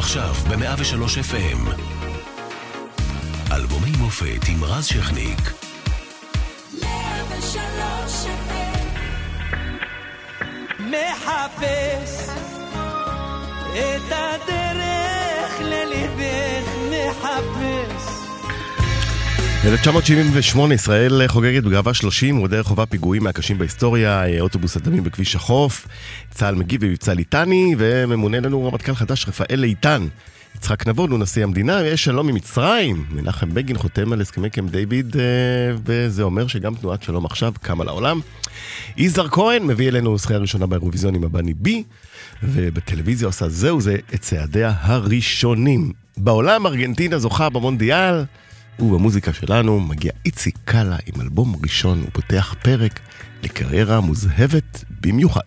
עכשיו ב-103 FM. אלבומי מופת עם רז שכניק. 103 FM. מחפש את הדרך לליבך, מחפש. 1978, ישראל חוגגת בגאווה 30, רודרי חובה פיגועים מהקשים בהיסטוריה, אוטובוס אדמים בכביש החוף, צהל מגיב במבצע ליטני, וממונה לנו רמטכ"ל חדש רפאל איתן. יצחק נבון הוא נשיא המדינה, יש שלום עם מצרים. מנחם בגין חותם על הסכמי קמפ דיוויד, וזה אומר שגם תנועת שלום עכשיו קמה לעולם. יזהר כהן מביא אלינו זכייה ראשונה באירוויזיון עם הבני בי, ובטלוויזיה עושה זהו זה את צעדיה הראשונים. בעולם ארגנטינה זוכה במונדיאל, ובמוזיקה שלנו מגיע איצ'ק קאלה עם אלבום ראשון ופותח פרק לקריירה מוזהבת במיוחד.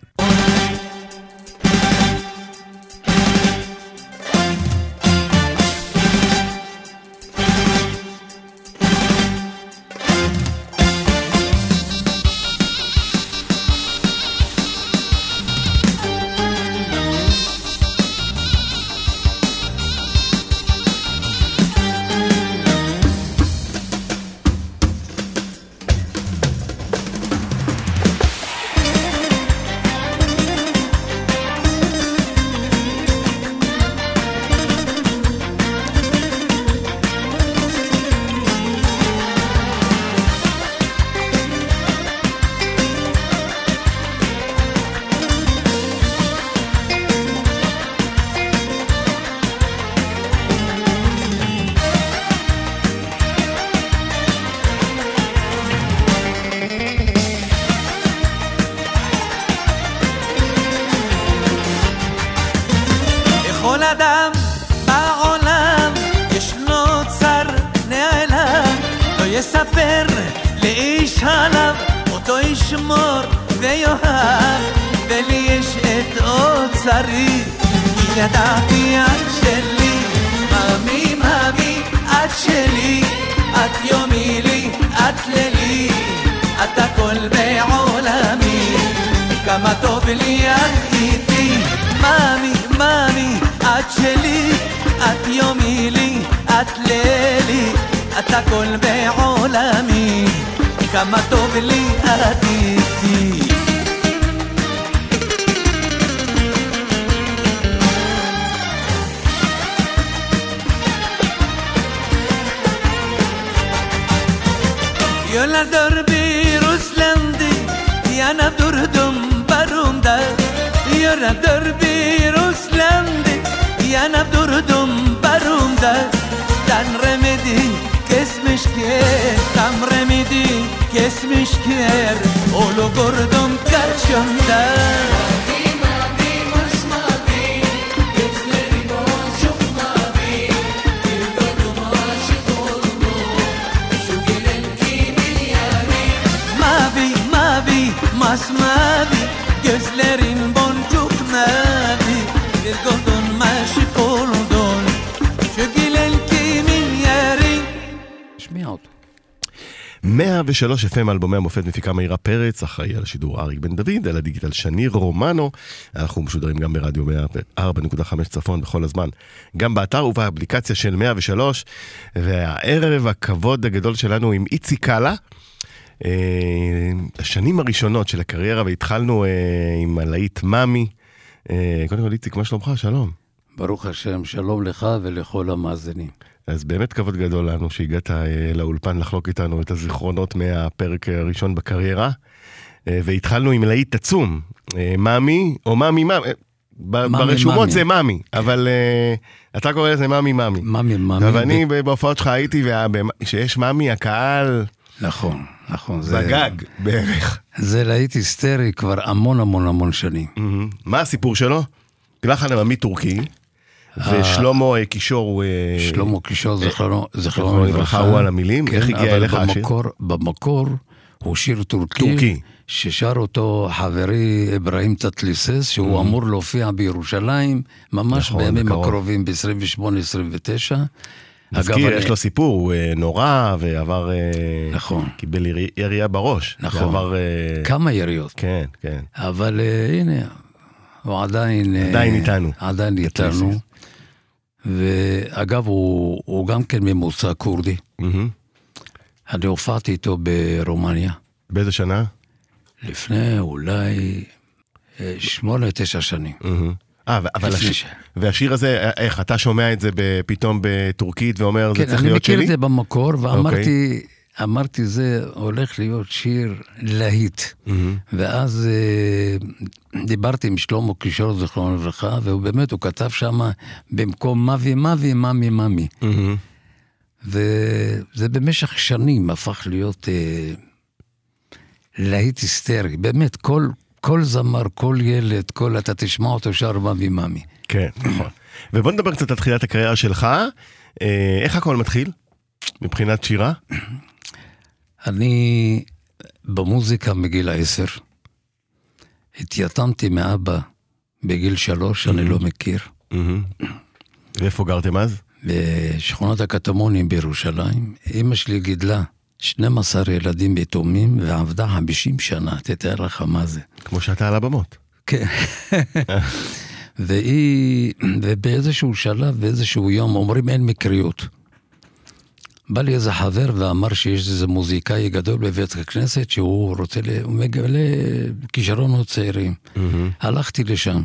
ושלוש FM, אלבומי המופת, מפיקה מירה פרץ, אחראי על השידור אריק בן דוד, על הדיגיטל שניר רומנו. אנחנו משודרים גם ברדיו 104.5 צפון בכל הזמן, גם באתר ובאפליקציה של 103, והערב הכבוד הגדול שלנו עם איצ'ק קאלה, השנים הראשונות של הקריירה, והתחלנו עם הלהיט מאמי. קודם כל, איציק, מה שלומך? שלום. ברוך השם, שלום לך ולכל המאזינים. אז באמת כבוד גדול לנו שהגעת לאולפן לחלוק איתנו את הזיכרונות מהפרק הראשון בקריירה, והתחלנו עם להיט עצום, מאמי או מאמי, ברשומות זה מאמי, אבל אתה קורא לזה מאמי, ואני בהופעות שלך הייתי, שיש מאמי הקהל... נכון. בגג, בערך. זה להיט היסטרי כבר המון שנים. מה הסיפור שלו? לחן עממי טורקי. ושלמה קישור, שלמה קישור זכרונו לברכה, הוא על המילים. איך הגיע אליך השיר? במקור הוא שיר טורקי ששר אותו חברי אברהים תתליסס, שהוא אמור להופיע בירושלים ממש בימים הקרובים, ב-28-29. נזכיר, יש לו סיפור, הוא נורא ועבר, קיבל ירייה בראש, כמה יריות, אבל הנה הוא עדיין איתנו. ואגב, הוא גם כן ממוצא קורדי. אני הופעתי איתו ברומניה. באיזה שנה? לפני אולי 8-9 שנים. אבל והשיר הזה, איך אתה שומע את זה פתאום בטורקית ואומר, זה צריך להיות שלי? כן, אני מכיר את זה במקור, ואמרתי, זה הולך להיות שיר להיט. ואז דיברתי עם שלמה קישור, זכרונו לברכה, והוא באמת, הוא כתב שם, במקום מאבי, מאבי, מאמי, מאמי. וזה במשך שנים הפך להיות להיט היסטרי. באמת, כל זמר, כל ילד, אתה תשמע אותו שר מאמי מאמי. כן, נכון. ובוא נדבר קצת על תחילת הקריירה שלך. איך הכל מתחיל? מבחינת שירה? אני במוזיקה מגיל 10. התייתמתי מאבא בגיל 3, אני לא מכיר. ואיפה גרתם אז? בשכונת הקטמונים בירושלים. אמא שלי גידלה 12 ילדים יתומים, ועבדה 50 שנה, תתאר לך מה זה. כמו שאתה על הבמות. כן. ובאיזשהו שלב, באיזשהו יום, אומרים אין מקריות. בא לי איזה חבר ואמר שיש איזה מוזיקאי גדול בבית הכנסת, שהוא רוצה, הוא מגלה כישרונות צעירים. הלכתי לשם.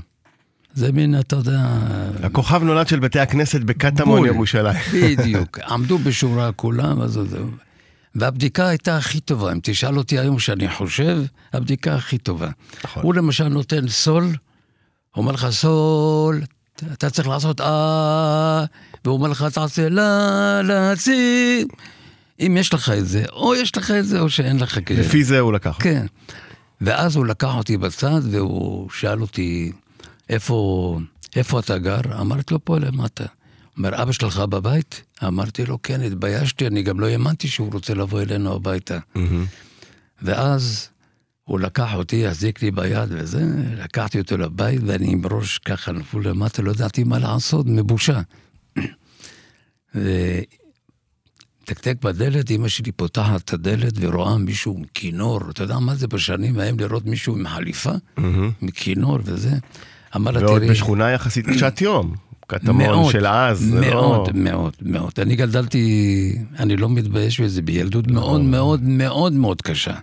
זה מין, אתה יודע... הכוכב נולד של בתי הכנסת בקטמון ירושלים. בדיוק. עמדו בשורה כולם, אז זהו. והבדיקה הייתה הכי טובה, אם תשאל אותי היום שאני חושב, הבדיקה הכי טובה. הוא למשל נותן סול, אומר לך סול, אתה צריך לעשות והוא אומר לך תעשה להציא, אם יש לך את זה, או יש לך את זה, או שאין לך כאלה. לפי זה הוא לקח. כן. ואז הוא לקח אותי בצד, והוא שאל אותי, איפה אתה גר? אמרתי לו, פה למטה. אומר, אבא שלך בבית? אמרתי לו, כן, התביישתי, אני גם לא האמנתי שהוא רוצה לבוא אלינו הביתה. ואז הוא לקח אותי, החזיק לי ביד וזה, לקחתי אותו לבית, ואני עם ראש ככה נפול למטה, לא ידעתי מה לעשות, מבושה. ותקתק בדלת, אמא שלי פותחת את הדלת ורואה מישהו עם כינור, אתה יודע מה זה בשנים ההם לראות מישהו עם חליפה, עם כינור וזה. ועוד בשכונה יחסית קשת יום. קטמון של אז. מאוד, מאוד, מאוד. אני גדלתי, אני לא מתבייש בזה, בילדות מאוד, מאוד, מאוד, מאוד קשה.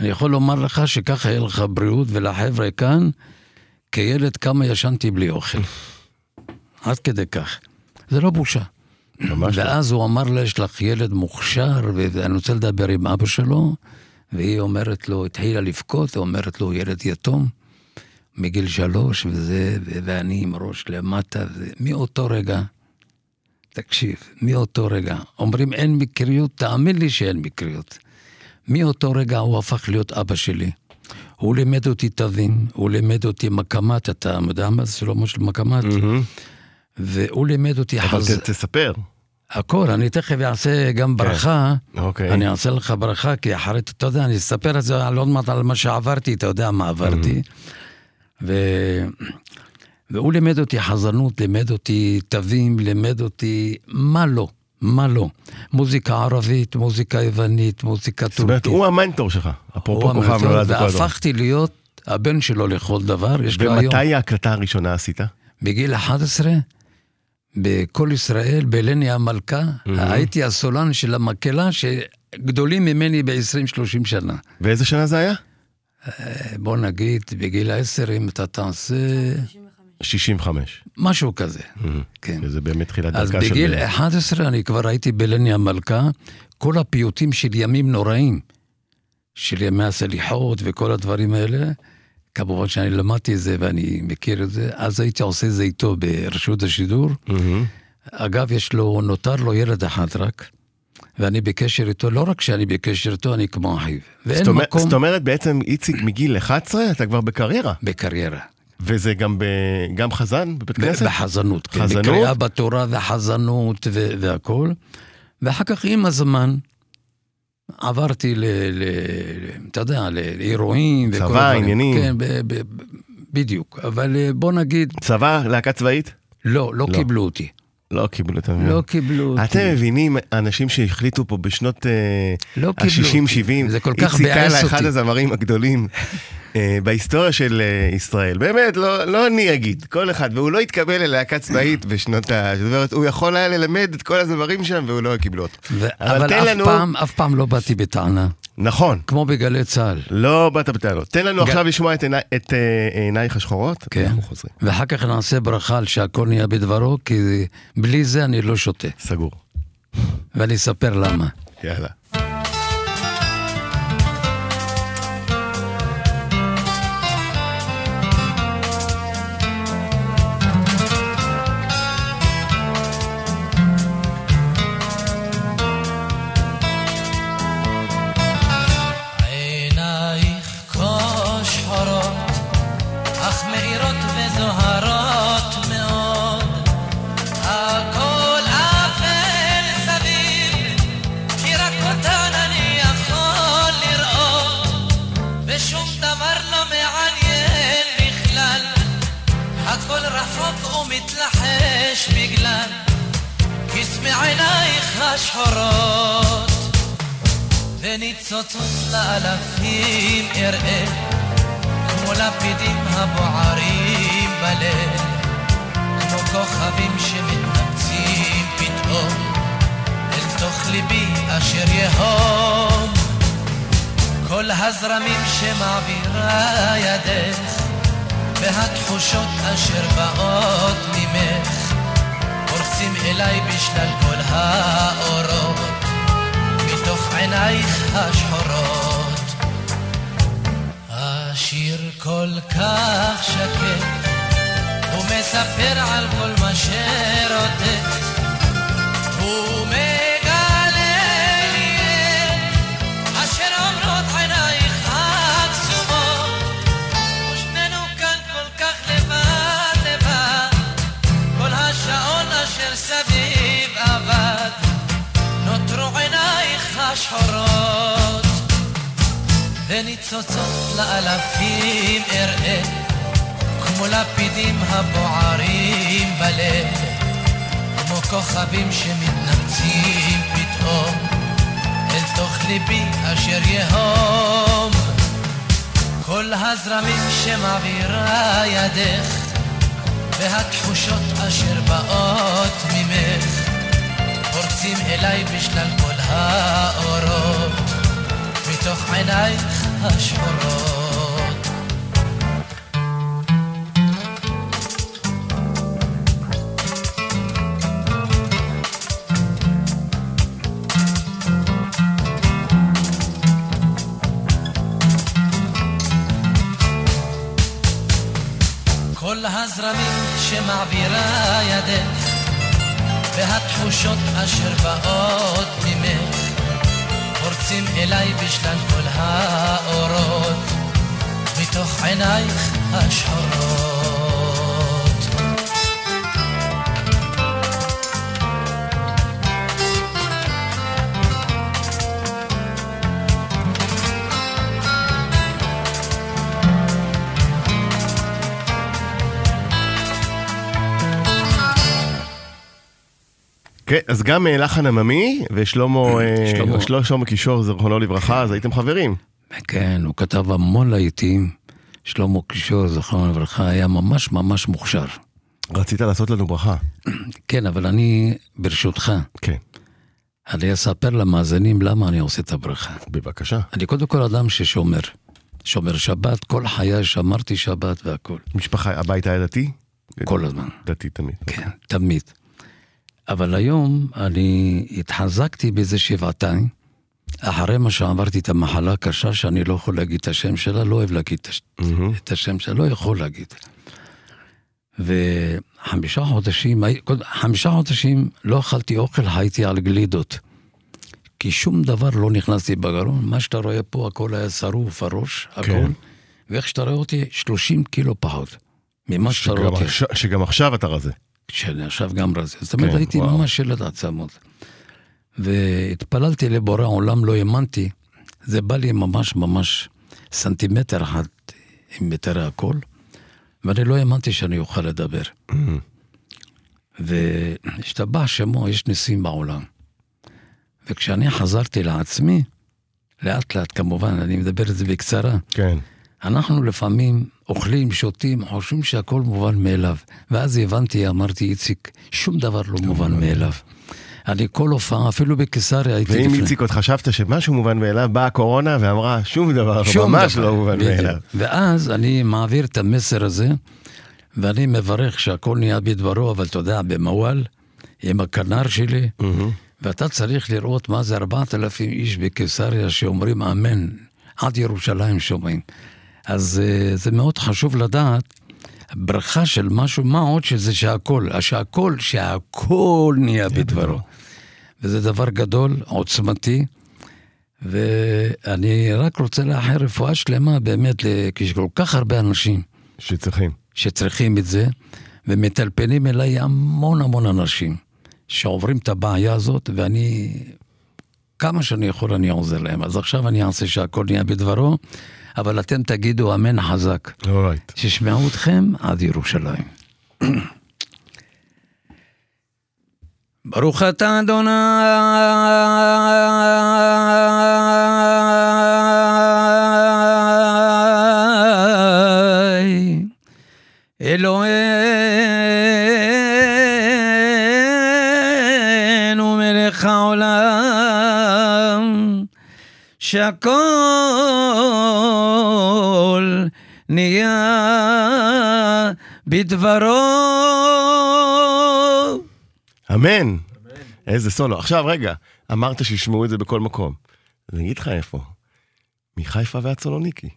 אני יכול לומר לך שככה היה לך בריאות, ולחבר'ה כאן, כילד כמה ישנתי בלי אוכל. עד כדי כך. זה לא בושה. ואז הוא אמר לה, יש לך ילד מוכשר, ואני רוצה לדבר עם אבא שלו, והיא אומרת לו, התחילה לבכות, ואומרת לו, ילד יתום. מגיל 3 וזה, ואני עם ראש למטה, מאותו רגע, תקשיב, מאותו רגע, אומרים אין מקריות, תאמין לי שאין מקריות, מאותו רגע הוא הפך להיות אבא שלי, הוא לימד אותי תווים, הוא לימד אותי מקמת, אתה יודע מה זה שלמה של מקמת, והוא לימד אותי אבל תספר. הכל, אני תכף אעשה גם ברכה, אני אעשה לך ברכה, כי אחרת, אתה יודע, אני אספר את זה על מה שעברתי, אתה יודע מה עברתי, והוא לימד אותי חזנות, לימד אותי תווים, לימד אותי מה לא, מה לא. מוזיקה ערבית, מוזיקה יוונית, מוזיקה טורקית. זאת אומרת, הוא המנטור שלך, אפרופו כוכב נולד. והפכתי להיות הבן שלו לכל דבר. ומתי ההקלטה הראשונה עשית? בגיל 11, בכל ישראל, בלני המלכה, הייתי הסולן של המקהלה שגדולים ממני ב-20-30 שנה. ואיזה שנה זה היה? בוא נגיד, בגיל 10, אם אתה תעשה... 65. משהו כזה. כן. זה באמת תחילת דרכה של... אז בגיל 11 אני כבר הייתי בלני המלכה, כל הפיוטים של ימים נוראים, של ימי הסליחות וכל הדברים האלה, כמובן שאני למדתי את זה ואני מכיר את זה, אז הייתי עושה זה איתו ברשות השידור. אגב, נותר לו ילד אחד רק, ואני בקשר איתו, לא רק שאני בקשר איתו, אני כמו אחיו. זאת אומרת, בעצם איציק מגיל 11, אתה כבר בקריירה. בקריירה. וזה גם חזן בבית כנסת? בחזנות. חזנות? בקריאה בתורה וחזנות והכל. ואחר כך עם הזמן, עברתי אתה יודע, לאירועים. צבא, עניינים. כן, בדיוק. אבל בוא נגיד... צבא, להקה צבאית? לא, לא קיבלו אותי. לא קיבלו אותם. לא קיבלו אותם. אתם מבינים, אנשים שהחליטו פה בשנות ה-60-70, זה כל כך בעס אותי. אחד הזמרים הגדולים בהיסטוריה של ישראל. באמת, לא אני אגיד, כל אחד, והוא לא התקבל ללהקה צבאית בשנות ה... זאת אומרת, הוא יכול היה ללמד את כל הזמרים שם, והוא לא קיבלו אותם. אבל אף פעם לא באתי בטענה. נכון. כמו בגלי צהל. לא באת בטענות. תן לנו עכשיו לשמוע את עינייך השחורות, ואנחנו חוזרים. ואחר כך נעשה ברכה על שהכל נהיה בדברו, כי בלי זה אני לא שותה. סגור. ואני אספר למה. יאללה. שחורות וניצוצות לאלפים אראה כמו לפידים הבוערים בלב כמו כוכבים שמתנפצים פתאום אל תוך ליבי אשר יהום כל הזרמים שמעבירה ידך והתחושות אשר באות ממך שים אליי בשלל כל האורות מתוך עינייך השחורות השיר כל כך שקט הוא מספר על כל מה שרוטט הוא מגלה אשר אומרות עינייך הקסומות ושנינו כאן כל כך לבד כל השעות סביב עבד נותרו עינייך השחורות וניצוצות לאלפים אראה כמו לפידים הבוערים בלב כמו כוכבים שמתנפצים פתאום אל תוך ליבי אשר יהום כל הזרמים שמעבירה ידך והתחושות אשר באות ממך פורצים אליי בשלל כל האורות מתוך עינייך השחורות הזרמים שמעבירה ידך והתחושות אשר באות ממך פורצים אליי בשלל כל האורות מתוך עינייך השחורות אז גם לחן עממי, ושלמה קישור, זכרונו לברכה, אז הייתם חברים. כן, הוא כתב המון להיטים, שלמה קישור, זכרונו לברכה, היה ממש ממש מוכשר. רצית לעשות לנו ברכה. כן, אבל אני ברשותך. כן. אני אספר למאזינים למה אני עושה את הברכה. בבקשה. אני קודם כל אדם ששומר. שומר שבת, כל חיי שמרתי שבת והכל. משפחה, הבית היה דתי? כל הזמן. דתי תמיד. כן, תמיד. אבל היום אני התחזקתי בזה שבעתיים, אחרי מה שעברתי את המחלה הקשה, שאני לא יכול להגיד את השם שלה, לא אוהב להגיד את השם שלה, לא יכול להגיד. ו5 חודשים לא אכלתי אוכל, הייתי על גלידות. כי שום דבר לא נכנסתי בגרון, מה שאתה רואה פה, הכל היה שרוף, הראש, הכל. ואיך שאתה רואה אותי, 30 קילו פחות, ממה שאתה רואה אותי. שגם עכשיו אתה רזה. שאני עכשיו גם רזי, זאת אומרת הייתי ממש ילד עצמות, והתפללתי לבורא עולם, לא האמנתי, זה בא לי ממש ממש סנטימטר אחד עם מטרה הכל, ואני לא האמנתי שאני אוכל לדבר, והשתבח שמו, יש ניסים בעולם. וכשאני חזרתי לעצמי, לאט לאט כמובן, אני מדבר את זה בקצרה, כן. אנחנו לפעמים אוכלים, שותים, חושבים שהכל מובן מאליו. ואז הבנתי, אמרתי, איציק, שום דבר לא מובן מאליו. אני כל הופעה, אפילו בקיסריה הייתי לפני. ואם איציק עוד חשבת שמשהו מובן מאליו, באה הקורונה ואמרה, שום דבר, ממש לא מובן מאליו. ואז אני מעביר את המסר הזה, ואני מברך שהכל נהיה בדברו, אבל אתה יודע, במוואל, עם הכנר שלי, ואתה צריך לראות מה זה 4,000 איש בקיסריה שאומרים אמן, עד ירושלים שומעים. אז זה מאוד חשוב לדעת, ברכה של משהו, מה עוד שזה שהכל, שהכל נהיה בדברו. וזה דבר גדול, עוצמתי, ואני רק רוצה לאחר רפואה שלמה, באמת, כל כך הרבה אנשים. שצריכים את זה, ומטלפנים אליי המון אנשים, שעוברים את הבעיה הזאת, ואני, כמה שאני יכול אני עוזר להם, אז עכשיו אני אעשה שהכל נהיה בדברו, אבל אתם תגידו אמן חזק, ששמעו אתכם עד ירושלים. ברוך אתה אדוני, אלוהינו מלך העולם, שהכל נהיה בדברו. אמן. איזה סולו. עכשיו רגע, אמרת שישמעו את זה בכל מקום. אני אגיד לך איפה? מחיפה והצולוניקי.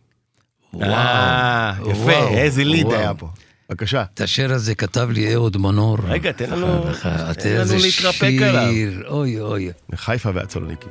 וואו. יפה, איזה ליד היה פה. בבקשה. את השיר הזה כתב לי אהוד מנור. רגע, תן לנו להתרפק עליו. אוי אוי. מחיפה והצולוניקי.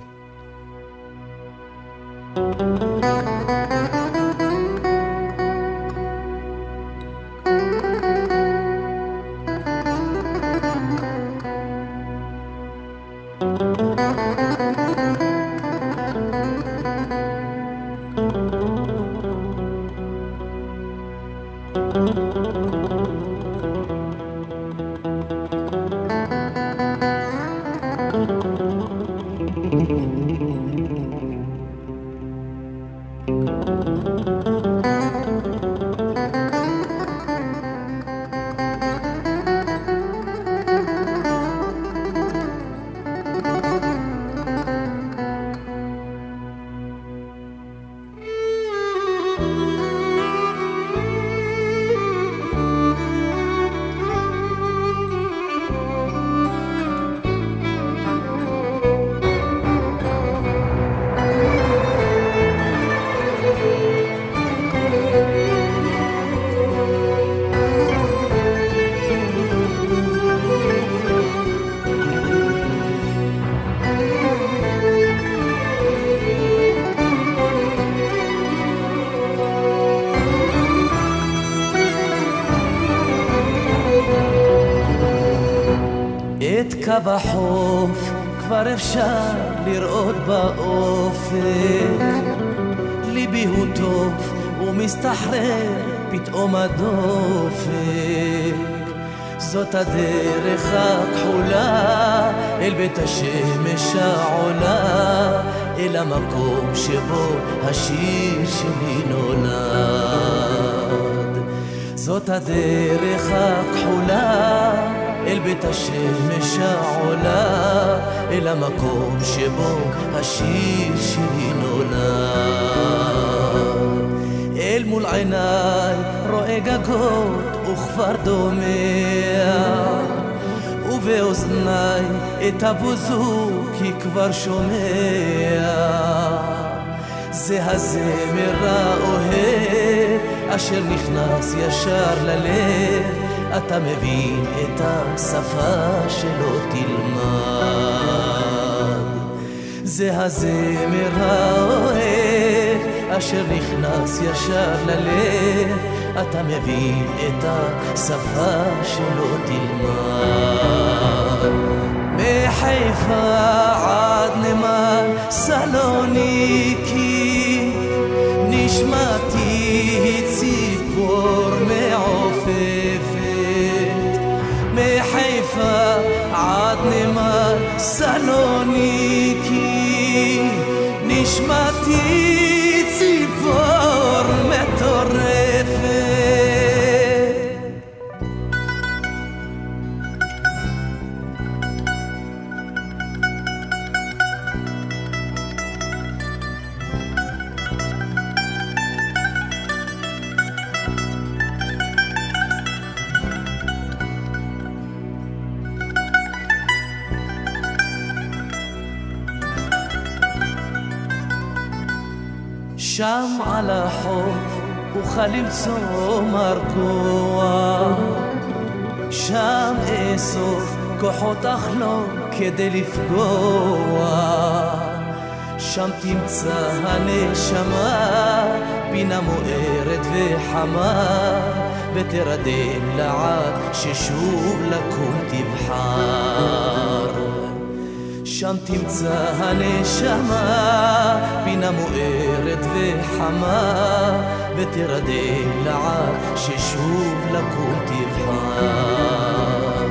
בחוף כבר אפשר לראות באופק, ליבי הוא טוב ומסתחרר פתאום הדופק. זאת הדרך הכחולה אל בית השמש העולה, אל המקום שבו השיר שלי נולד. זאת הדרך הכחולה אל בית השמש העולה, אל המקום שבו השיר שלי נולד. אל מול עיניי רואה גגות וכפר דומע, ובאוזניי את הבוזוק היא כבר שומע. זה הזמר האוהב אשר נכנס ישר ללב, אתה מבין את השפה שלא תלמד. זה הזמר האוהב אשר נכנס ישר ללב, אתה מבין את השפה שלא תלמד. מחיפה עד נמל סלוניקי נשמתי ציפור מעופף, מחיפה עד נמר סלוניקי, נשמתי ציפור מטורפת. שם על החוף אוכל למצוא מרגוע, שם אסוף כוחות החלום כדי לפגוע, שם תמצא הנשמה בינה מוארת וחמה, ותרדם לעד ששוב לקום תבחר. שם תמצא הנשמה בינה מוארת וחמה, ותרדם לעד ששוב לקום תבחר.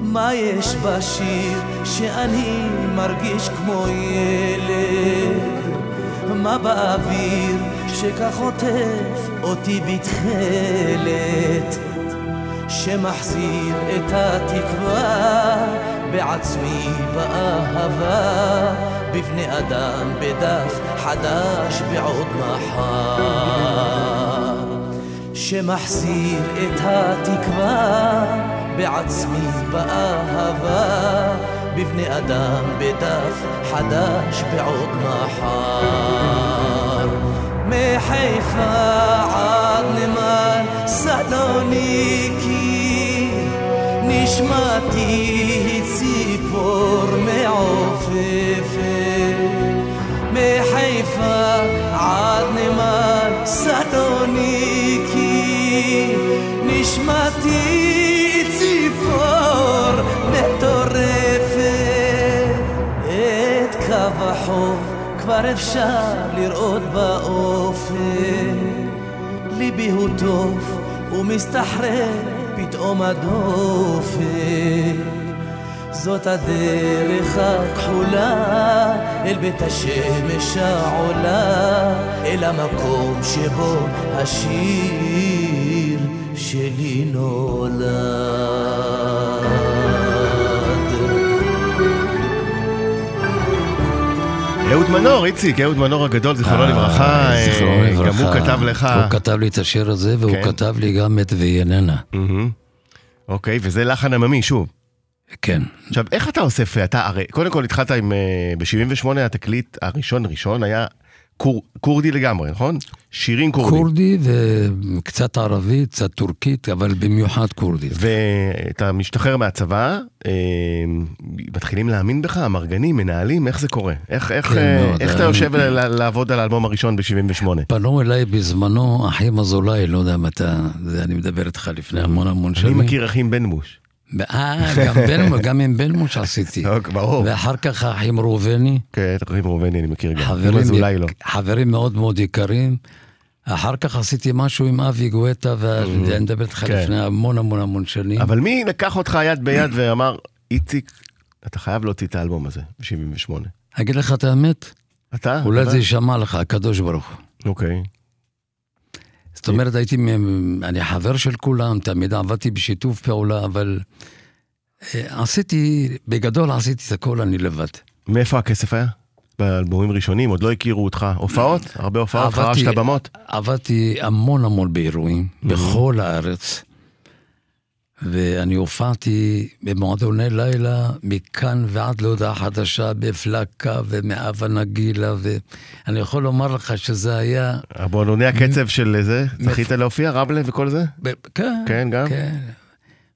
מה יש בשיר שאני מרגיש כמו ילד? מה באוויר שכך עוטף אותי בתחילת, שמחזיר את התקווה בעצמי באהבה, בבני אדם בדף חדש בעוד מחר, שמחזיר את התקווה בעצמי באהבה, בבני אדם בדף חדש בעוד מחר. מחיפה עד נמל סלוניקי, נשמתי ציפור מעופפת. מחיפה עד נמל סלוניקי, נשמתי ציפור מטורפת. את קו החוף כבר אפשר לראות באופן, ליבי הוא טוב ומסתחרר פתאום הדופן. זאת הדרך הכחולה אל בית השמש העולה, אל המקום שבו השיר שלי נולד. אהוד מנור, איציק, אהוד מנור הגדול, זיכרונו לברכה, גם הוא כתב לך. הוא כתב לי את השיר הזה, והוא כתב לי גם את והיא איננה. אוקיי, וזה לחן עממי, שוב. כן. עכשיו, איך אתה אוסף? אתה הרי, קודם כל התחלת עם, ב-78 התקליט הראשון היה קורדי לגמרי, נכון? שירים קורדי. קורדי וקצת ערבית, קצת טורקית, אבל במיוחד קורדית. ואתה משתחרר מהצבא, מתחילים להאמין בך, המרגנים, מנהלים, איך זה קורה? איך אתה יושב לעבוד על האלבום הראשון ב-78? פנו אליי בזמנו אחים אזולאי, לא יודע מתי, אני מדבר איתך לפני המון שנים. אני מכיר אחים בן מוש. גם עם בלמוש עשיתי, ואחר כך האחים ראובני. כן, אחים ראובני אני מכיר גם, חברים מאוד מאוד יקרים. אחר כך עשיתי משהו עם אבי גואטה, ואני מדבר איתך לפני המון שנים. אבל מי לקח אותך יד ביד ואמר, איציק, אתה חייב להוציא את האלבום הזה ב-78? אגיד לך את האמת, אולי זה יישמע לך, הקדוש ברוך הוא. אוקיי. זאת אומרת, אני חבר של כולם, תמיד עבדתי בשיתוף פעולה, אבל בגדול עשיתי את הכל אני לבד. מאיפה הכסף היה? באלבומים ראשונים, עוד לא הכירו אותך. הופעות? הרבה הופעות, חרשת במות? עבדתי המון באירועים, בכל הארץ, ואני הופעתי במועדוני לילה, מכאן ועד להודעה חדשה, בפלקה ומאווה נגילה, ואני יכול לומר לך שזה היה... המועדוני הקצב של זה? זכית להופיע, רבלה וכל זה? כן. כן, גם? כן.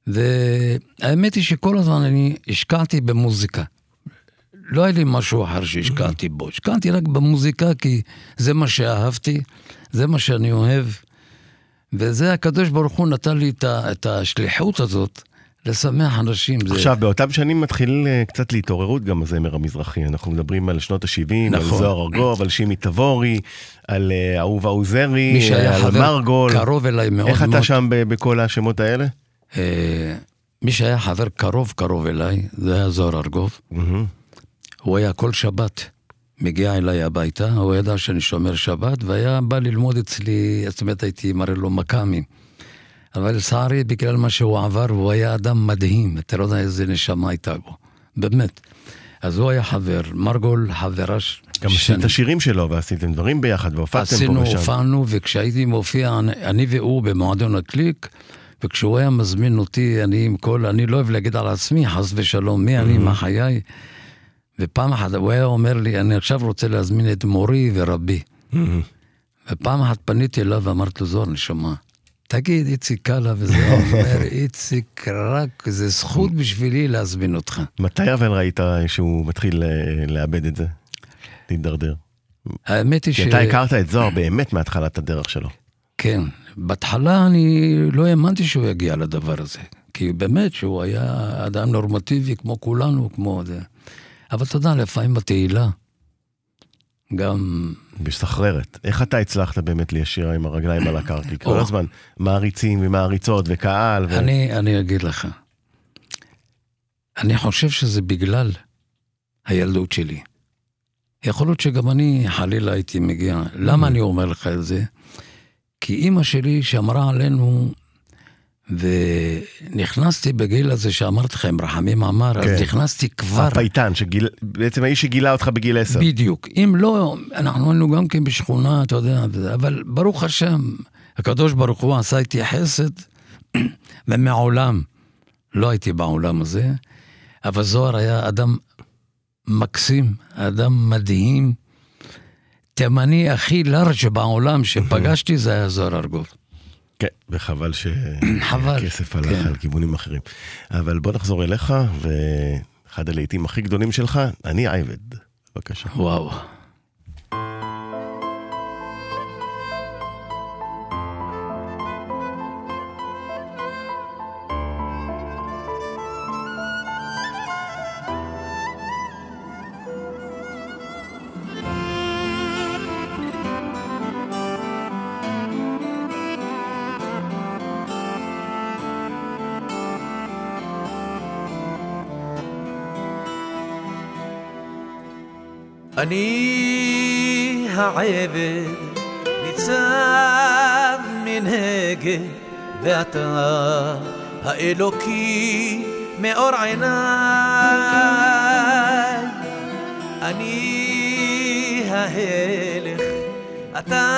והאמת היא שכל הזמן אני השקעתי במוזיקה. לא היה לי משהו אחר שהשקעתי בו. השקעתי רק במוזיקה, כי זה מה שאהבתי, זה מה שאני אוהב. וזה הקדוש ברוך הוא נתן לי את השליחות הזאת לשמח אנשים. עכשיו, באותם שנים מתחיל קצת להתעוררות גם הזמר המזרחי. אנחנו מדברים על שנות ה-70, על זוהר ארגוב, על שימי תבורי, על אהובה עוזרי, על מרגול. מי שהיה חבר קרוב אליי מאוד מאוד. איך אתה שם בכל השמות האלה? מי שהיה חבר קרוב אליי, זה היה זוהר ארגוב. הוא היה כל שבת מגיע אליי הביתה, הוא ידע שאני שומר שבת, והיה בא ללמוד אצלי, זאת אומרת הייתי מראה לו מקאמים. אבל לצערי, בגלל מה שהוא עבר, הוא היה אדם מדהים, אתה לא יודע איזה נשמה הייתה בו, באמת. אז הוא היה חבר, מרגול חברה גם את השירים שלו, ועשיתם דברים ביחד, והופעתם פה ושם. עשינו, הופענו, וכשהייתי מופיע, אני והוא במועדון הקליק, וכשהוא היה מזמין אותי, אני לא אוהב להגיד על עצמי, חס ושלום, מי אני, מה חיי, ופעם אחת, הוא היה אומר לי, אני עכשיו רוצה להזמין את מורי ורבי. ופעם אחת פניתי אליו, ואמרתי לו, זוהר, נשמע, תגיד, איציק קלה, וזה אומר, איציק רק, זה זכות בשבילי להזמין אותך. מתי אבל ראית שהוא מתחיל לאבד את זה? להתדרדר? האמת היא ש... כי אתה הכרת את זוהר באמת מהתחלת הדרך שלו. כן, בהתחלה אני לא האמנתי שהוא יגיע לדבר הזה, כי באמת שהוא היה אדם נורמטיבי כמו כולנו, כמו זה. אבל תודה, לפעמים התהילה, גם... בסחררת. איך אתה הצלחת באמת ליישיר עם הרגליים על הקרקע? כל הזמן, מעריצים ומעריצות וקהל. אני אגיד לך, אני חושב שזה בגלל הילדות שלי. יכול להיות שגם אני חלילה הייתי מגיע. למה אני אומר לך את זה? כי אימא שלי שאמרה עלינו, ונכנסתי בגיל הזה שאמרת לכם, רחמים אמר, כן. אז נכנסתי כבר... הפייטן, בעצם האיש שגילה אותך בגיל 10. בדיוק. אם לא, אנחנו היינו גם כן בשכונה, אתה יודע, אבל ברוך השם, הקדוש ברוך הוא עשה איתי חסד, ומעולם, לא הייתי בעולם הזה, אבל זוהר היה אדם מקסים, אדם מדהים, תימני הכי לארג' בעולם שפגשתי, זה היה זוהר ארגוב. כן, וחבל שכסף הלך על כיוונים אחרים. אבל בוא נחזור אליך, ואחד הלהיטים הכי גדולים שלך, אני עבד. בבקשה. וואו. אני העבד ניצב מנהגת ואתה האלוקי מאור עיניי אני ההלך אתה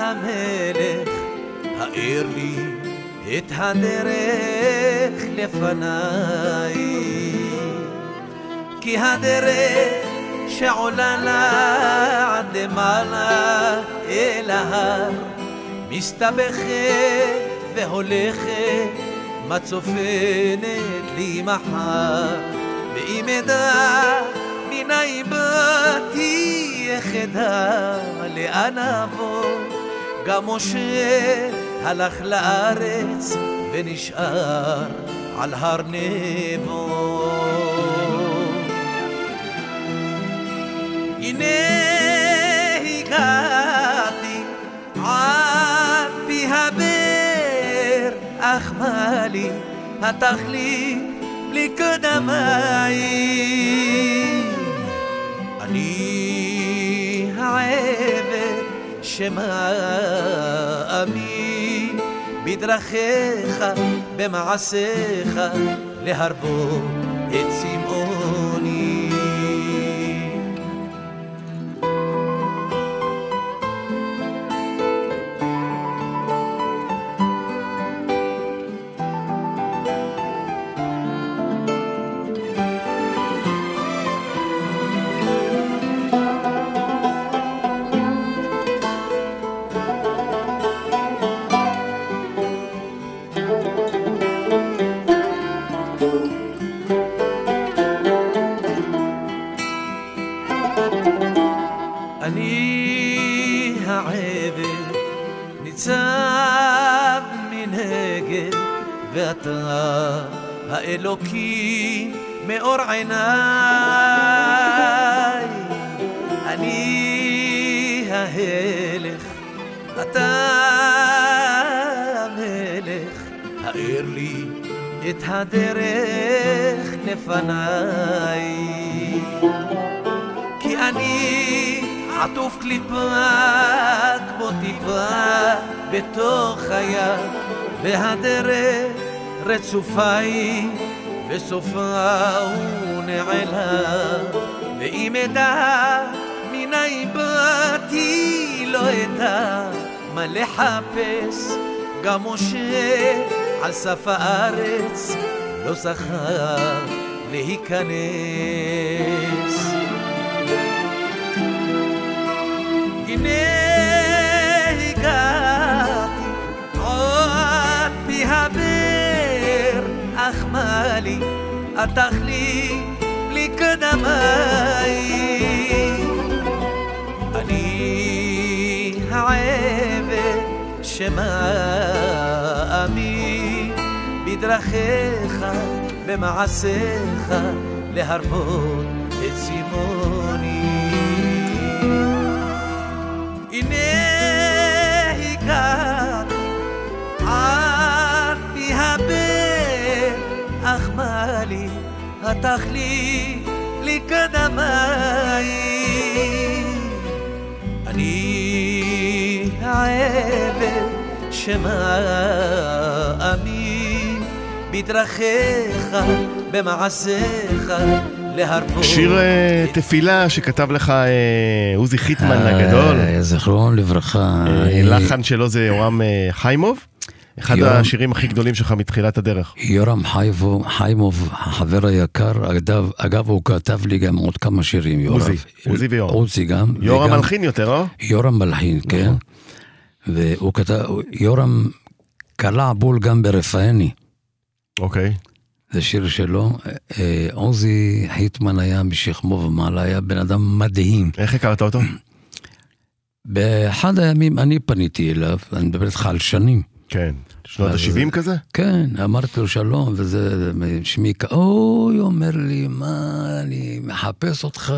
המלך האיר לי את הדרך לפניי כי הדרך שעולה לה עד למעלה אל ההר מסתבכת והולכת מה צופנת לי מחר ואם אדע מנעי באתי איך אדע לאן אעבור גם משה הלך לארץ ונשאר על הר נבו הנה הגעתי עד פי הבאר אך מה לי התכלית בלי קודמיי אני העבד שמאמין בדרכיך במעשיך להרבות את שמעון אלוקים מאור עיניי אני ההלך אתה המלך האיר לי את הדרך לפניי, כי אני עטוף קליפה כמו טיפה בתוך היד, והדרך רצופה היא וסופה הוא נעלה, ואם אדע מנין באתי לא אדע מה לחפש, גם משה על סף הארץ לא זכה להיכנס. הנה הגעתי עוד בהבר, אך מה לי אתך לי בלי קדמיי, אני העבד שמאמין בדרכיך במעשיך להרבות את צימוני. הנה הגעתי עד בהבר, אך מה לי התך לי לקדמיי, אני העבד שמאמין בדרכיך במעשיך להרבות. שיר תפילה שכתב לך עוזי חיטמן הגדול, זכרון לברכה. לחן שלו זה יורם חיימוב, אחד השירים הכי גדולים שלך מתחילת הדרך. יורם חיימוב, החבר היקר, אגב הוא כתב לי גם עוד כמה שירים. עוזי ויורם. עוזי גם. יורם מלחין יותר, לא? יורם מלחין, כן. והוא כתב, יורם קלה בול גם ברפאני. אוקיי. זה שיר שלו. עוזי חיטמן היה משכמו ומעלה, היה בן אדם מדהים. איך הכרת אותו? באחד הימים אני פניתי אליו, אני מדבר איתך על שנים. כן, שנות ה-70 כזה? כן, אמרתי לו שלום, וזה שמי, אוי, אומר לי, מה, אני מחפש אותך,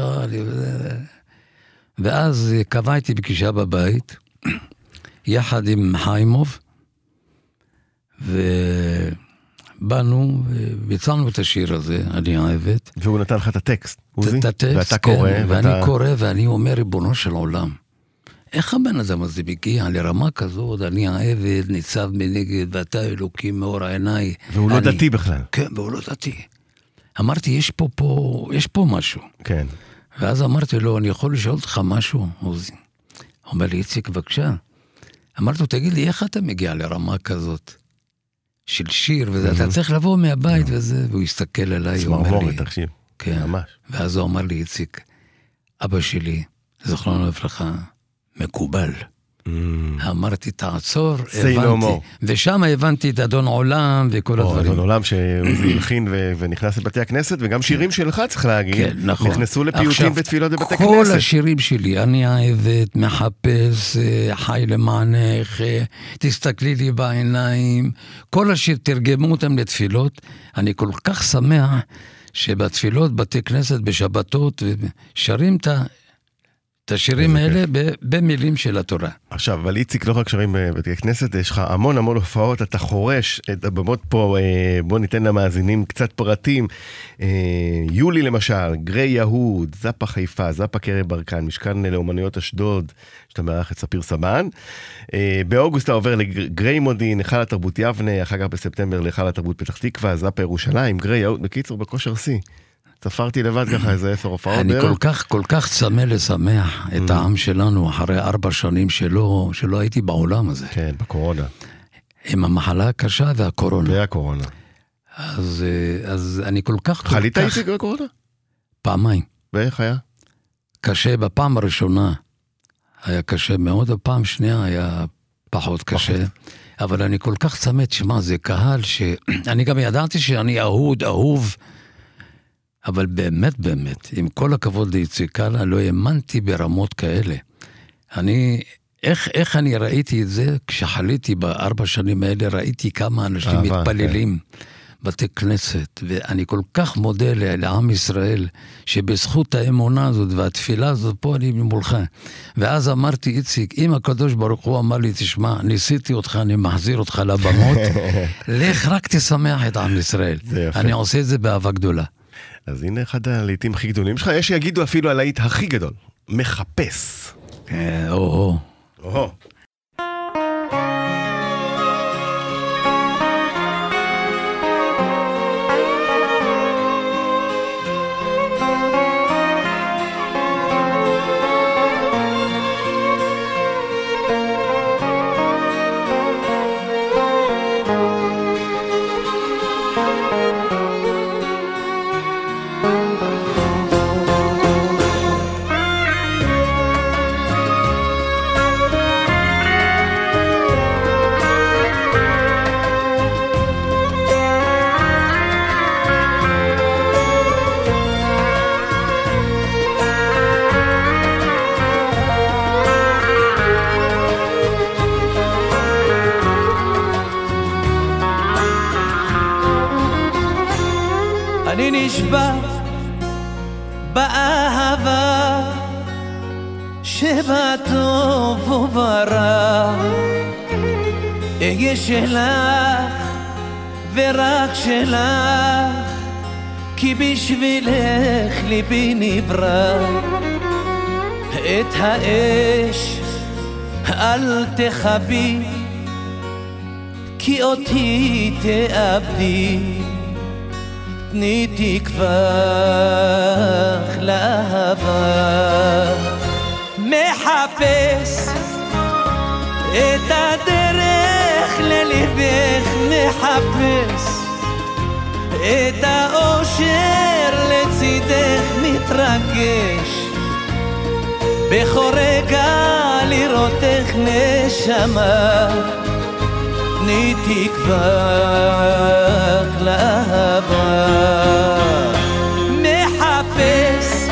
ואז קבעתי פגישה בבית, יחד עם חיימוב, ובאנו, וביצענו את השיר הזה, אני אוהב. והוא נתן לך את הטקסט, עוזי? את הטקסט, ואתה קורא, ואני קורא, ואני אומר, ריבונו של עולם, איך הבן אדם הזה מגיע לרמה כזאת, אני העבד, ניצב מנגד, ואתה אלוקים מאור העיניי. והוא לא דתי בכלל. כן, והוא לא דתי. אמרתי, יש פה משהו. כן. ואז אמרתי לו, אני יכול לשאול אותך משהו, עוזי? אומר לי, איציק, בבקשה. אמרתי לו, תגיד לי, איך אתה מגיע לרמה כזאת? של שיר, וזה, אתה צריך לבוא מהבית וזה, והוא הסתכל עליי, סמרמורת, תקשיב. כן, ממש. ואז הוא אמר לי, איציק, אבא שלי, זכרונו לברכה, מקובל. אמרתי, תעצור, הבנתי. ושם הבנתי את אדון עולם וכל הדברים. אדון עולם שעוזי הלחין ונכנס לבתי הכנסת, וגם שירים שלך צריך להגיד, נכנסו לפיוטים ותפילות בבתי הכנסת. כל השירים שלי, אני אוהבת, מחפש, חי למענך, תסתכלי לי בעיניים, כל השיר, תרגמו אותם לתפילות. אני כל כך שמח שבתפילות, בתי כנסת, בשבתות, שרים את ה... את השירים האלה במילים של התורה. עכשיו, אבל איציק, לא רק שרים בבתי כנסת, יש לך המון המון הופעות, אתה חורש את הבמות פה, בוא ניתן למאזינים קצת פרטים. יולי למשל, גרי יהוד, זאפה חיפה, זאפה קרי ברקן, משכן לאומנויות אשדוד, שאתה מארח את ספיר סבן. באוגוסט אתה עובר לגרי מודיעין, היכל התרבות יבנה, אחר כך בספטמבר להיכל התרבות פתח תקווה, זאפה ירושלים, גרי יהוד, בקיצור בכושר שיא. ספרתי לבד ככה איזה 10 הופעות. אני כל כך צמא לשמח את העם שלנו אחרי 4 שנים שלא הייתי בעולם הזה. כן, בקורונה. עם המחלה הקשה והקורונה. והקורונה. אז אני כל כך... חלית איציק בקורונה? פעמיים. ואיך היה? קשה, בפעם הראשונה היה קשה מאוד, הפעם שנייה היה פחות קשה. אבל אני כל כך צמא, שמה, זה קהל ש... אני גם ידעתי שאני אהוב, אבל באמת, עם כל הכבוד ליצחק קלה, לא האמנתי ברמות כאלה. איך אני ראיתי את זה? כשחליתי ב4 שנים האלה, ראיתי כמה אנשים מתפללים. בתי כנסת, ואני כל כך מודה לעם ישראל, שבזכות האמונה הזאת והתפילה הזאת, פה אני מולך. ואז אמרתי, איציק, אם הקדוש ברוך הוא אמר לי, תשמע, ניסיתי אותך, אני מחזיר אותך לבמות, לך רק תשמח את עם ישראל. אני עושה את זה באהבה גדולה. אז הנה אחד הלהיטים הכי גדולים שלך, יש שיגידו אפילו על הלהיט הכי גדול, מחפש. או-או. או-או. נשבע באהבה שבטוב וברע אהיה שלך ורק שלך כי בשבילך ליבי נברא את האש אל תחבי כי אותי תאבדי תני תקווה לאהבה מחפש את הדרך ללבך מחפש את האושר לצידך מתרגש בכל רגע לראותך נשמה תני תקווה לאהבה מחפש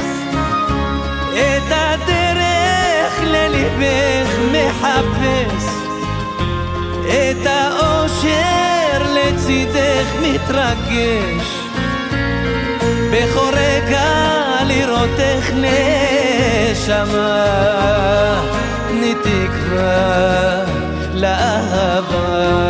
את הדרך ללבך מחפש את האושר לצידך מתרגש בכל רגע לראותך נשמה תני תקווה לאהבה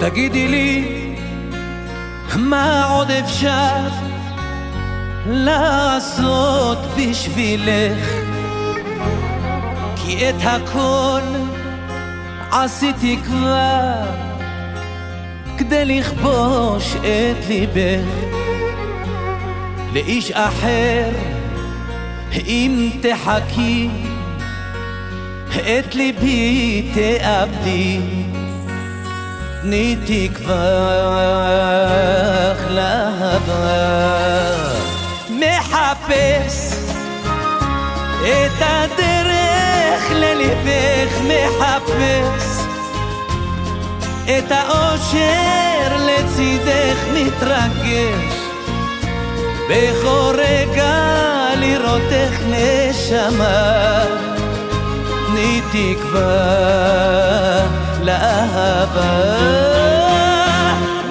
תגידי לי מה עוד אפשר לעשות בשבילך כי את הכל עשיתי כבר כדי לכבוש את ליבך לאיש אחר אם תחכי את ליבי תאבדי תני תקווה לאהבה מחפש את הדרך ללבך מחפש את האושר לצידך מתרגש בכל רגע לראותך נשמה תני תקווה לאהבה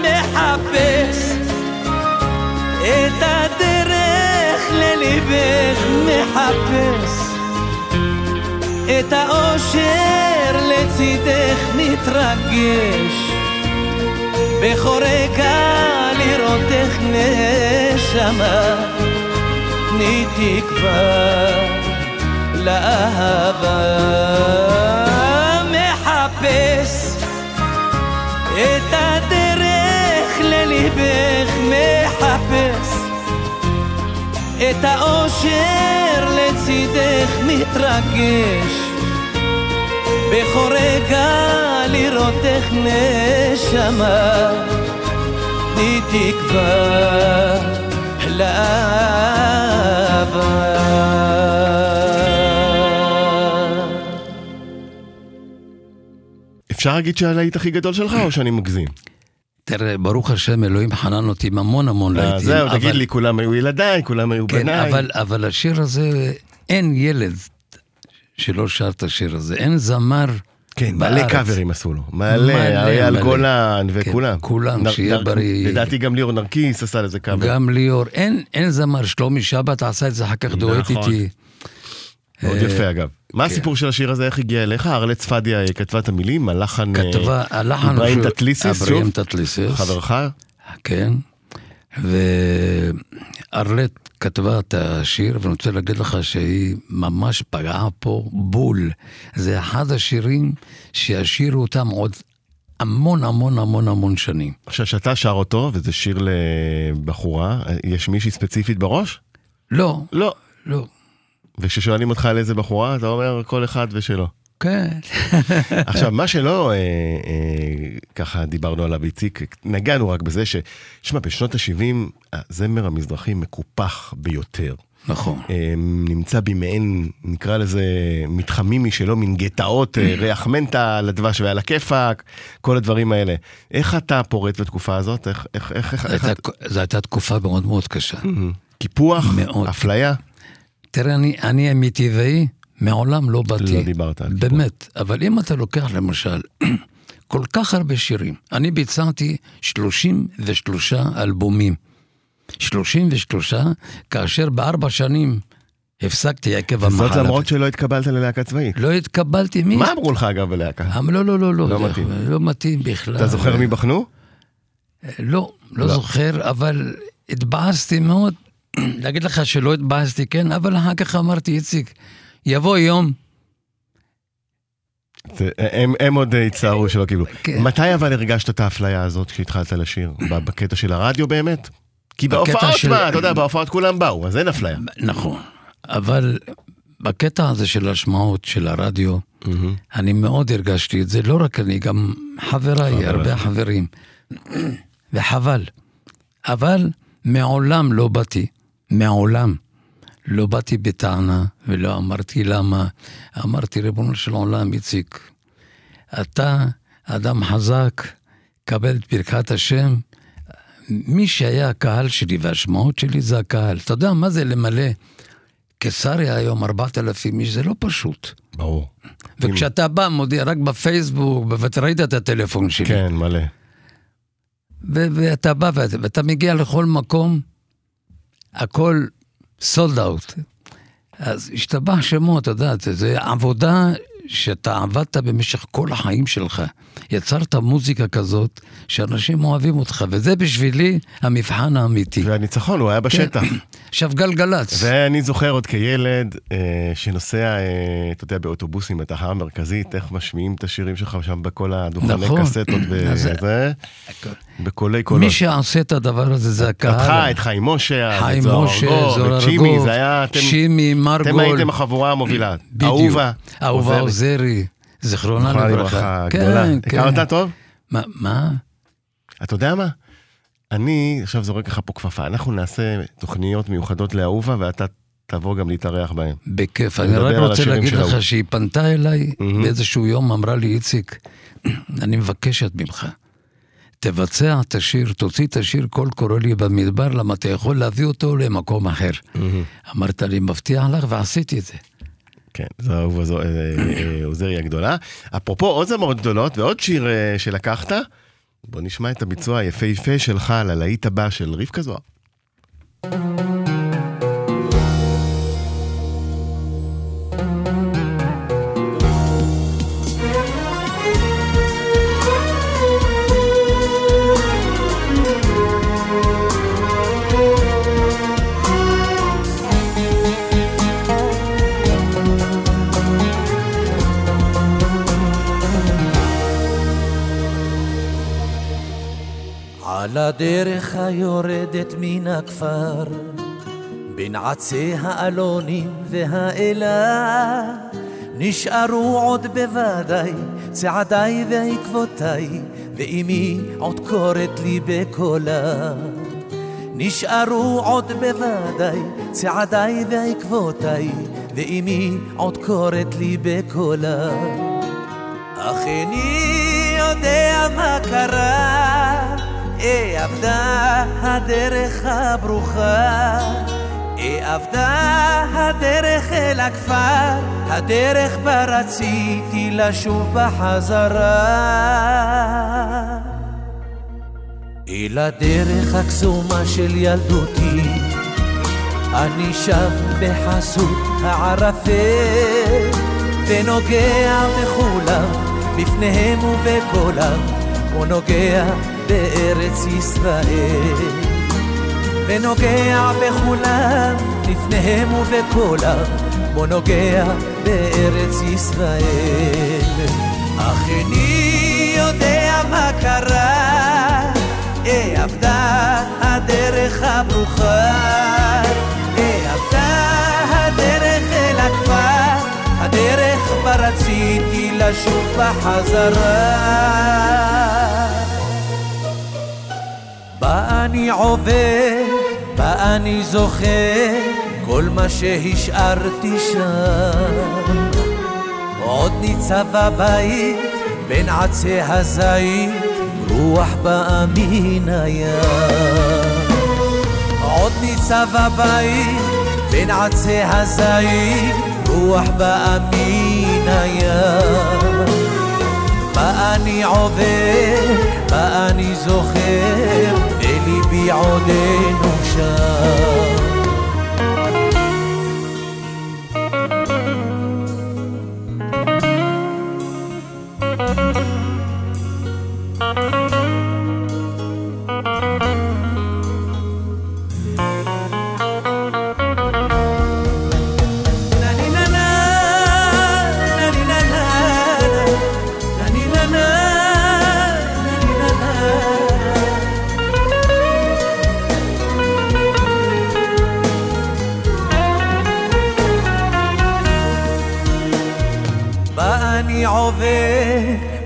מחפש את הדרך ללבך מחפש את האושר לצידך מתרגש בכל רגע לראותך נשמה תני תקווה לאהבה את הדרך ללבך מחפש את האושר לצידך מתרגש בכל רגע לראותך נשמה תני תקווה לאהבה אפשר להגיד שהלהיט הכי גדול שלך, או שאני מגזים? תראה, ברוך השם, אלוהים חנן אותי עם המון המון להיטים. זהו, תגיד לי, כולם היו ילדיי, כולם היו בניי. אבל השיר הזה, אין ילד שלא שר את השיר הזה, אין זמר כן, בארץ. מלא קאברים עשו לו, מלא, אריאל גולן וכולם. כולם, שיהיה בריא. לדעתי גם ליאור נרקיס עשה לזה קאבר. גם ליאור, אין זמר, שלומי שבת עשה את זה, אחר כך דואט איתי. מאוד יפה אגב. מה הסיפור של השיר הזה, איך הגיע אליך? ארלט ספדיה כתבה את המילים, הלחן איברהים תטליסס, איברהים תטליסס. חברך? כן. וארלט כתבה את השיר, ואני רוצה להגיד לך שהיא ממש פגעה פה בול. זה אחד השירים שהשירו אותם עוד המון המון המון המון שנים. עכשיו שאתה שר אותו, וזה שיר לבחורה, יש מישהי ספציפית בראש? לא. לא. לא. וכששואלים אותך על איזה בחורה, אתה אומר כל אחד ושלא. כן. עכשיו, מה שלא, ככה דיברנו על הביציק, נגענו רק בזה ששמע, בשנות ה-70, הזמר המזרחי מקופח ביותר. נכון. נמצא במעין, נקרא לזה, מתחמים משלו, מן גטאות, ריח מנטה לדבש ועל הכיפק, כל הדברים האלה. איך אתה פורט בתקופה הזאת? זו הייתה תקופה מאוד מאוד קשה. קיפוח, אפליה. תראה, אני מטבעי, מעולם לא באתי. לא דיברת על קיפוח. באמת, אבל אם אתה לוקח למשל, כל כך הרבה שירים, אני ביצעתי 33 אלבומים. 33, כאשר בארבע שנים הפסקתי עקב המחלה. זאת למרות שלא התקבלת ללהקה צבאית. לא התקבלתי מי. מה אמרו לך אגב בלהקה? לא, לא, לא. לא מתאים. לא מתאים בכלל. אתה זוכר מי בחנו? לא, לא זוכר, אבל התבאסתי מאוד. להגיד לך שלא התבאסתי, כן, אבל אחר כך אמרתי, איציק, יבוא יום. הם עוד הצערו שלא קיבלו. מתי אבל הרגשת את האפליה הזאת כשהתחלת לשיר? בקטע של הרדיו באמת? כי בהופעות מה, אתה יודע, בהופעות כולם באו, אז אין אפליה. נכון, אבל בקטע הזה של השמעות של הרדיו, אני מאוד הרגשתי את זה, לא רק אני, גם חבריי, הרבה חברים. וחבל. אבל מעולם לא באתי, מעולם לא באתי בטענה, ולא אמרתי למה, אמרתי ריבונו של עולם, יציק, אתה אדם חזק, קבל את ברכת השם, מי שהיה הקהל שלי והשמעות שלי זה הקהל, אתה יודע מה זה למלא, קיסריה היום 4,000 איש, זה לא פשוט. ברור. וכשאתה בא מודיע רק בפייסבוק, ראית את הטלפון שלי. כן, מלא. ואתה בא ואתה מגיע לכל מקום, הכל סולד אאוט. אז השתבח שמו, אתה יודעת, זה עבודה שאתה עבדת במשך כל החיים שלך. יצרת מוזיקה כזאת שאנשים אוהבים אותך, וזה בשבילי המבחן האמיתי. והניצחון, הוא היה בשטח. עכשיו גלגלץ. ואני זוכר עוד כילד שנוסע, אתה יודע, באוטובוסים, התחנה המרכזית, איך משמיעים את השירים שלך שם בכל הדוכני קסטות וזה. בקולי קולות. מי שעשה את הדבר הזה זה הקהל. את חיים משה, זוהר ארגוב, צ'ימי, זה היה... צ'ימי, מרגול. אתם הייתם החבורה המובילה. אהובה. אהובה עוזרי. זיכרונה לברכה. כן, כן. הכרת טוב? מה? אתה יודע מה? אני עכשיו זורק לך פה כפפה. אנחנו נעשה תוכניות מיוחדות לאהובה, ואתה תבוא גם להתארח בהם. בכיף. אני רק רוצה להגיד לך שהיא פנתה אליי באיזשהו יום, אמרה לי, איציק, אני מבקשת ממך. תבצע את השיר, תוציא את השיר כל קורא לי במדבר, למה אתה יכול להביא אותו למקום אחר. אמרת לי, מבטיח לך, ועשיתי את זה. כן, זו עוזריה גדולה. אפרופו, עוד זמרות גדולות, ועוד שיר שלקחת, בוא נשמע את הביצוע היפהפה שלך על הלהיט הבא של רבקה זוהר. על הדרך היורדת מן הכפר, בין עצי האלונים והאלה, נשארו עוד בוודאי צעדיי ועקבותיי, ואימי עוד קוראת לי בקולה. נשארו עוד בוודאי צעדיי ועקבותיי, ואימי עוד קוראת לי בקולה. אך איני יודע מה קרה, אבדה הדרך הברוכה, אבדה הדרך אל הכפר, הדרך בה רציתי לשוב בחזרה. אל הדרך הקסומה של ילדותי אני שב בחסות הערפל, ונוגע בכולם, בפניהם ובכולם, ונוגע בארץ ישראל. ונוגע בכולם, לפניהם ובכולם, ונוגע בארץ ישראל. אך איני יודע מה קרה, אבדה הדרך הברוכה, אבדה הדרך אל הכפר, הדרך ברציתי לשוב בחזרה. בה אני עובר, בה אני זוכר, כל מה שהשארתי שם. עוד ניצב הבית, בין עצי הזית, רוח באה מן הים. עוד ניצב הבית, בין עצי הזית, רוח באה מן הים. בה אני עובר, בה אני זוכר, וליבי עודנו שם.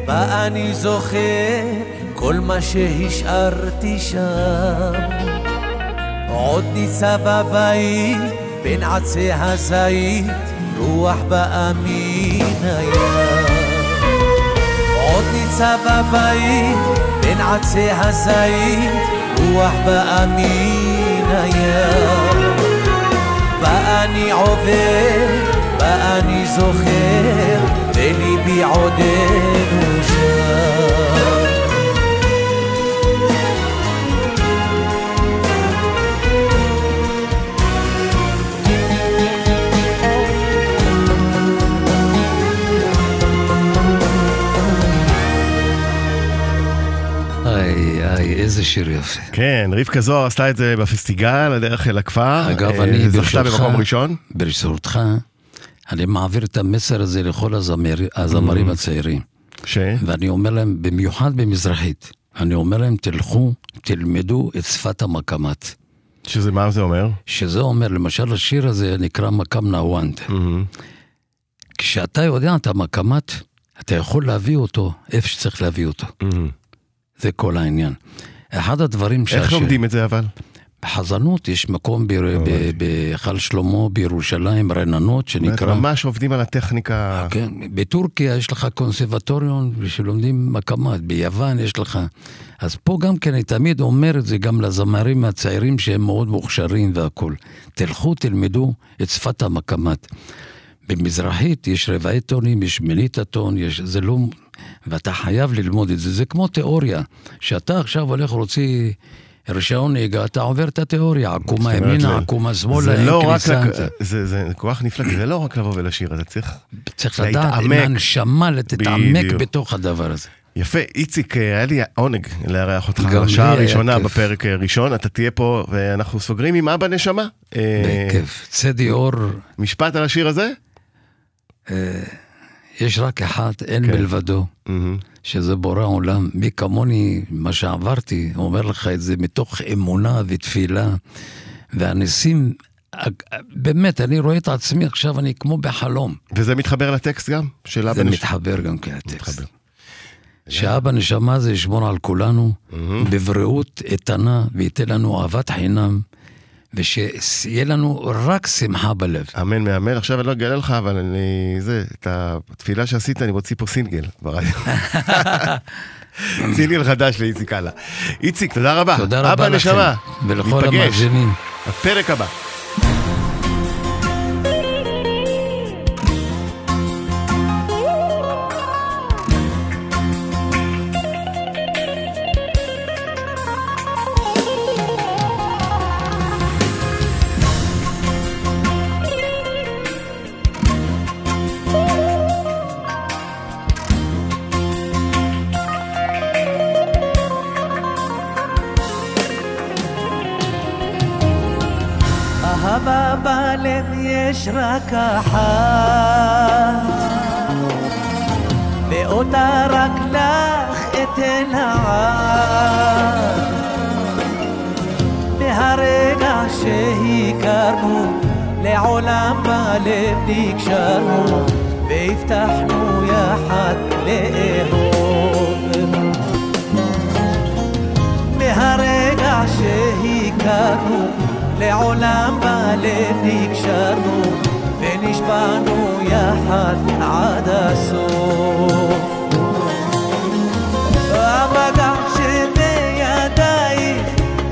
בה אני זוכר כל מה שהשארתי שם. עוד ניצב הבית, בין עצי הזית, רוח באה מן הים. עוד ניצב הבית, בין עצי הזית, רוח באה מן הים. בה אני עובר, בה אני זוכר, וליבי עודנו שם. איזה שיר יפה. כן, רבקה זוהר עשתה את זה בפסטיגל, הדרך אל הכפר. אגב, אני זכתה במקום ראשון. ברשותך, אני מעביר את המסר הזה לכל הזמרים הצעירים. ואני אומר להם, במיוחד במזרחית, אני אומר להם, תלכו, תלמדו את שפת המקמת. שזה מה זה אומר? שזה אומר, למשל השיר הזה נקרא מקם נאוונד. כשאתה יודע את המקמת, אתה יכול להביא אותו איפה שצריך להביא אותו. זה כל העניין. אחד הדברים שהשיר... איך לומדים את זה אבל? בחזנות, יש מקום בחל שלמה בירושלים, רננות, שנקרא... ממש עובדים על הטכניקה... כן, בטורקיה יש לך קונסרבטוריון שלומדים מקמת, ביוון יש לך... אז פה גם כן אני תמיד אומר את זה גם לזמרים הצעירים שהם מאוד מוכשרים והכל. תלכו, תלמדו את שפת המקמת. במזרחית יש רבעי טונים, יש מינית הטון, יש... זה לא... ואתה חייב ללמוד את זה. זה כמו תיאוריה, שאתה עכשיו הולך רוצי... רישיון נהיגה, אתה עובר את התיאוריה, עקומה ימינה, עקומה שמאלה, זה כוח נפלא, זה לא רק לבוא ולשיר, אתה צריך לדעת עם הנשמה, לתתעמק בתוך הדבר הזה. יפה, איציק, היה לי עונג להריח אותך לשעה הראשונה בפרק ראשון, אתה תהיה פה ואנחנו סוגרים עם אבא נשמה. בכיף, צדי אור. משפט על השיר הזה? יש רק אחד, אין מלבדו, שזה בורא עולם. מי כמוני, מה שעברתי, אומר לך את זה מתוך אמונה ותפילה, והניסים, באמת, אני רואה את עצמי עכשיו, אני כמו בחלום. וזה מתחבר לטקסט גם? זה מתחבר גם כהטקסט. שאבא נשמה זה ישמור על כולנו, בבריאות איתנה, וייתן לנו אהבת חינם, ושיהיה לנו רק שמחה בלב. אמן, מאמן. עכשיו אני לא אגלה לך, אבל את התפילה שעשית, אני מוציא פה סינגל ברדיו. ציליל חדש לאיציק קאלה. איציק, תודה רבה. תודה רבה לכם. ולכל המאזינים. הפרק הבא. יש רק אחת ואותה רק לך אתן העד מהרגע שהכרנו לעולם בלב נקשרנו והבטחנו יחד לאהוב מהרגע שהכרנו לעולם בלב נקשרנו ונשבענו יחד עד הסוף המגע שבידייך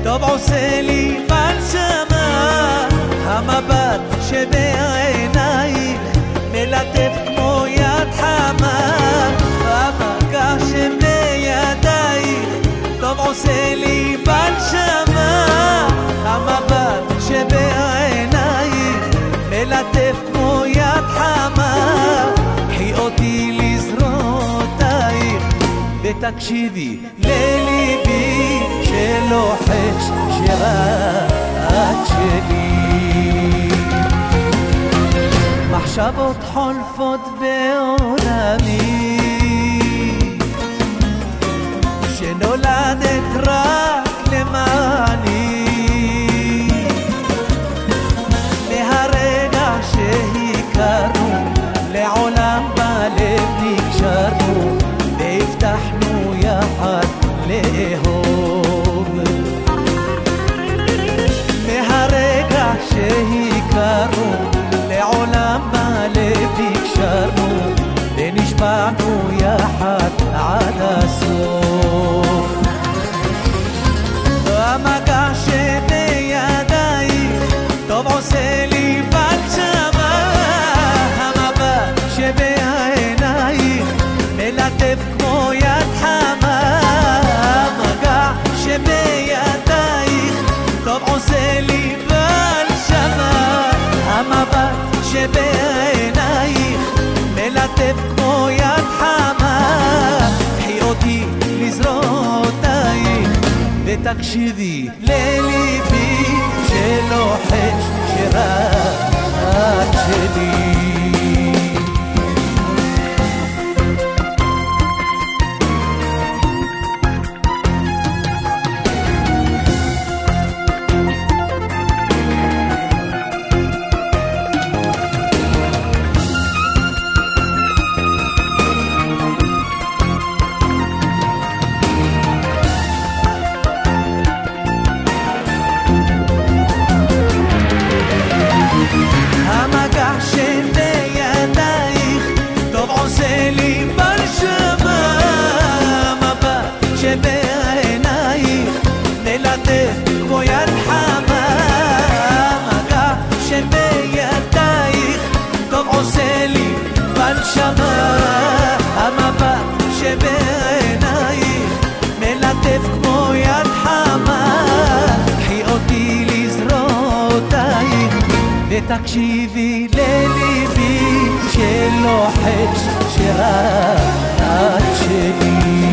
טוב עושה לי בלשמה המבט שבעינייך מלטף כמו יד חמה המגע שבידייך טוב עושה לי בלשמה המבט שבעינייך מלטף כמו יד חמה חי אותי לזרועותייך ותקשיבי לליבי שלוחש שאת שלי מחשבות חולפות בעולמי שנולדת רק למעני לעולם בלב נקשרנו והבטחנו יחד לאהוב מהרגע שהכרנו לעולם בלב נקשרנו ונשבענו יחד עד הסוף המגע שבידייך טוב עושה לי בלשמה כמו יד חמה המגע שבידייך טוב עושה לי בלשמה המבט שבעינייך מלטף כמו יד חמה חי אותי לזרועותייך ותקשיבי לליבי שלוחש שרק שלי תקשיבי לליבי שלוחש שרק את שלי